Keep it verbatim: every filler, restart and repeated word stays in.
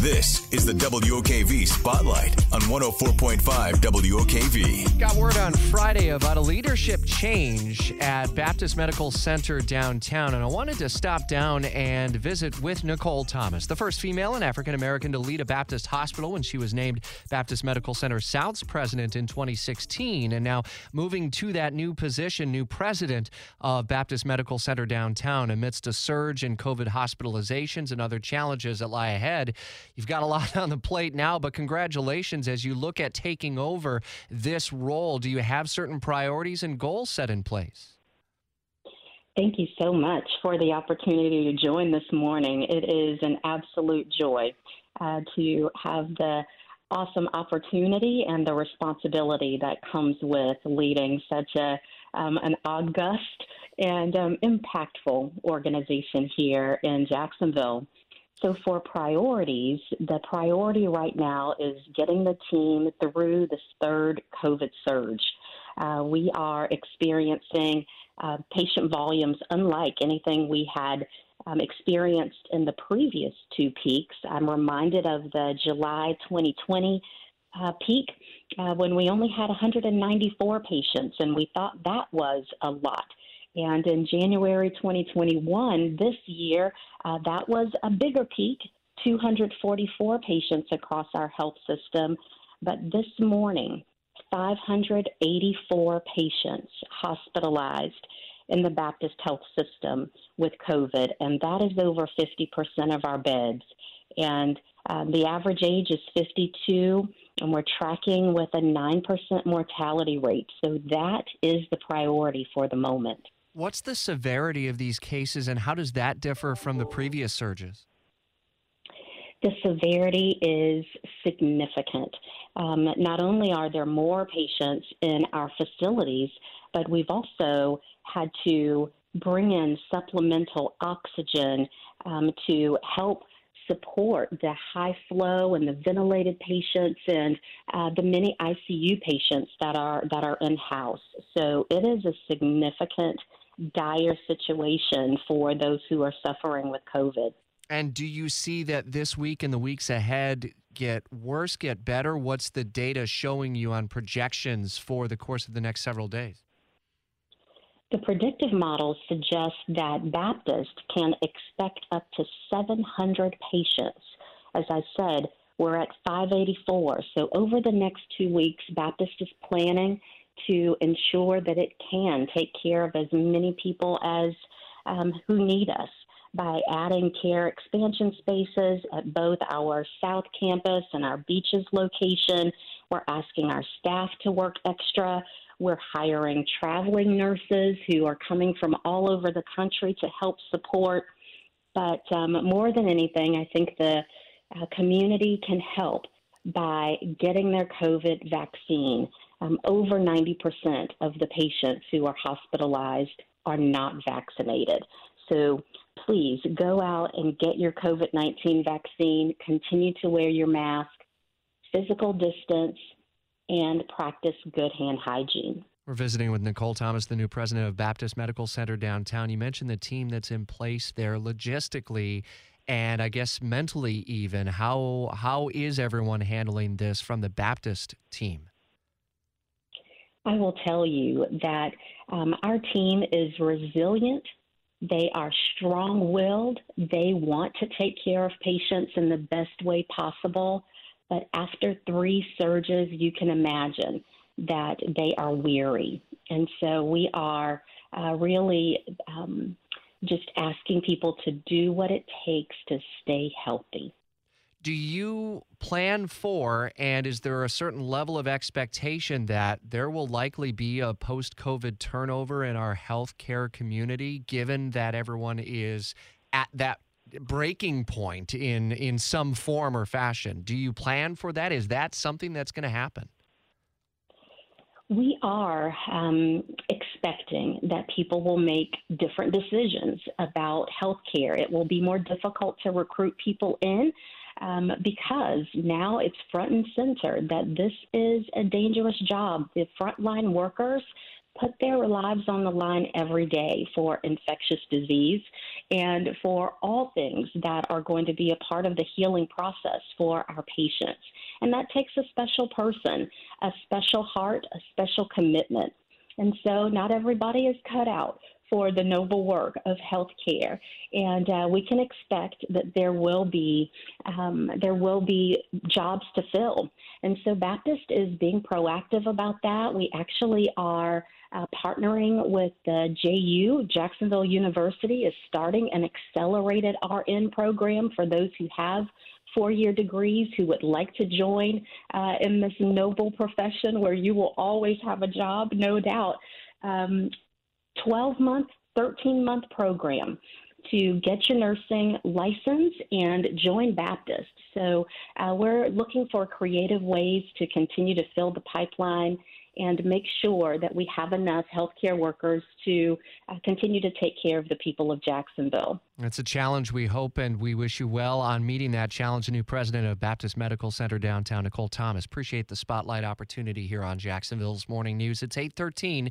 This is the W O K V Spotlight on one oh four point five W O K V. Got word on Friday about a leadership change at Baptist Medical Center downtown, and I wanted to stop down and visit with Nicole Thomas, the first female and African-American to lead a Baptist hospital when she was named Baptist Medical Center South's president in twenty sixteen, and now moving to that new position, new president of Baptist Medical Center downtown amidst a surge in COVID hospitalizations and other challenges that lie ahead. You've got a lot on the plate now, but congratulations as you look at taking over this role. Do you have certain priorities and goals set in place? Thank you so much for the opportunity to join this morning. It is an absolute joy uh, to have the awesome opportunity and the responsibility that comes with leading such a um, an august and um, impactful organization here in Jacksonville. So for priorities, the priority right now is getting the team through this third COVID surge. Uh, we are experiencing uh, patient volumes unlike anything we had um, experienced in the previous two peaks. I'm reminded of the July twenty twenty uh, peak uh, when we only had one hundred ninety-four patients, and we thought that was a lot. And in January twenty twenty-one, this year, uh, that was a bigger peak, two hundred forty-four patients across our health system. But this morning, five hundred eighty-four patients hospitalized in the Baptist health system with COVID, and that is over fifty percent of our beds. And uh, the average age is fifty-two, and we're tracking with a nine percent mortality rate. So that is the priority for the moment. What's the severity of these cases, and how does that differ from the previous surges? The severity is significant. Um, not only are there more patients in our facilities, but we've also had to bring in supplemental oxygen um, to help support the high flow and the ventilated patients and uh, the many I C U patients that are that are in-house. So it is a significant, dire situation for those who are suffering with COVID. And do you see that this week and the weeks ahead get worse, get better? What's the data showing you on projections for the course of the next several days? The predictive models suggest that Baptists can expect up to seven hundred patients. As I said, we're at five eighty-four. So over the next two weeks, Baptist is planning to ensure that it can take care of as many people as um, who need us by adding care expansion spaces at both our South Campus and our Beaches location. We're asking our staff to work extra. We're hiring traveling nurses who are coming from all over the country to help support. But um, more than anything, I think the uh, community can help by getting their COVID vaccine. Um, over ninety percent of the patients who are hospitalized are not vaccinated. So please go out and get your COVID nineteen vaccine, continue to wear your mask, physical distance, and practice good hand hygiene. We're visiting with Nicole Thomas, the new president of Baptist Medical Center downtown. You mentioned the team that's in place there logistically and I guess mentally even. How how is everyone handling this from the Baptist team? I will tell you that um, our team is resilient. They are strong-willed. They want to take care of patients in the best way possible. But after three surges, you can imagine that they are weary. And so we are uh, really um, just asking people to do what it takes to stay healthy. Do you plan for, and is there a certain level of expectation that there will likely be a post-COVID turnover in our healthcare community, given that everyone is at that breaking point in in some form or fashion? Do you plan for that? Is that something that's going to happen? We are um, expecting that people will make different decisions about healthcare. It will be more difficult to recruit people in um, because now it's front and center that this is a dangerous job. The frontline workers put their lives on the line every day for infectious disease and for all things that are going to be a part of the healing process for our patients. And that takes a special person, a special heart, a special commitment. And so not everybody is cut out for the noble work of healthcare, and uh, we can expect that there will be um, there will be jobs to fill. And so Baptist is being proactive about that. We actually are uh, partnering with the J U. Jacksonville University is starting an accelerated R N program for those who have four-year degrees who would like to join uh, in this noble profession where you will always have a job, no doubt. Um, twelve-month, thirteen-month program to get your nursing license and join Baptist. So uh, we're looking for creative ways to continue to fill the pipeline and make sure that we have enough healthcare workers to uh, continue to take care of the people of Jacksonville. It's a challenge. We hope and we wish you well on meeting that challenge. The new president of Baptist Medical Center downtown, Nicole Thomas. Appreciate the spotlight opportunity here on Jacksonville's Morning News. It's eight thirteen.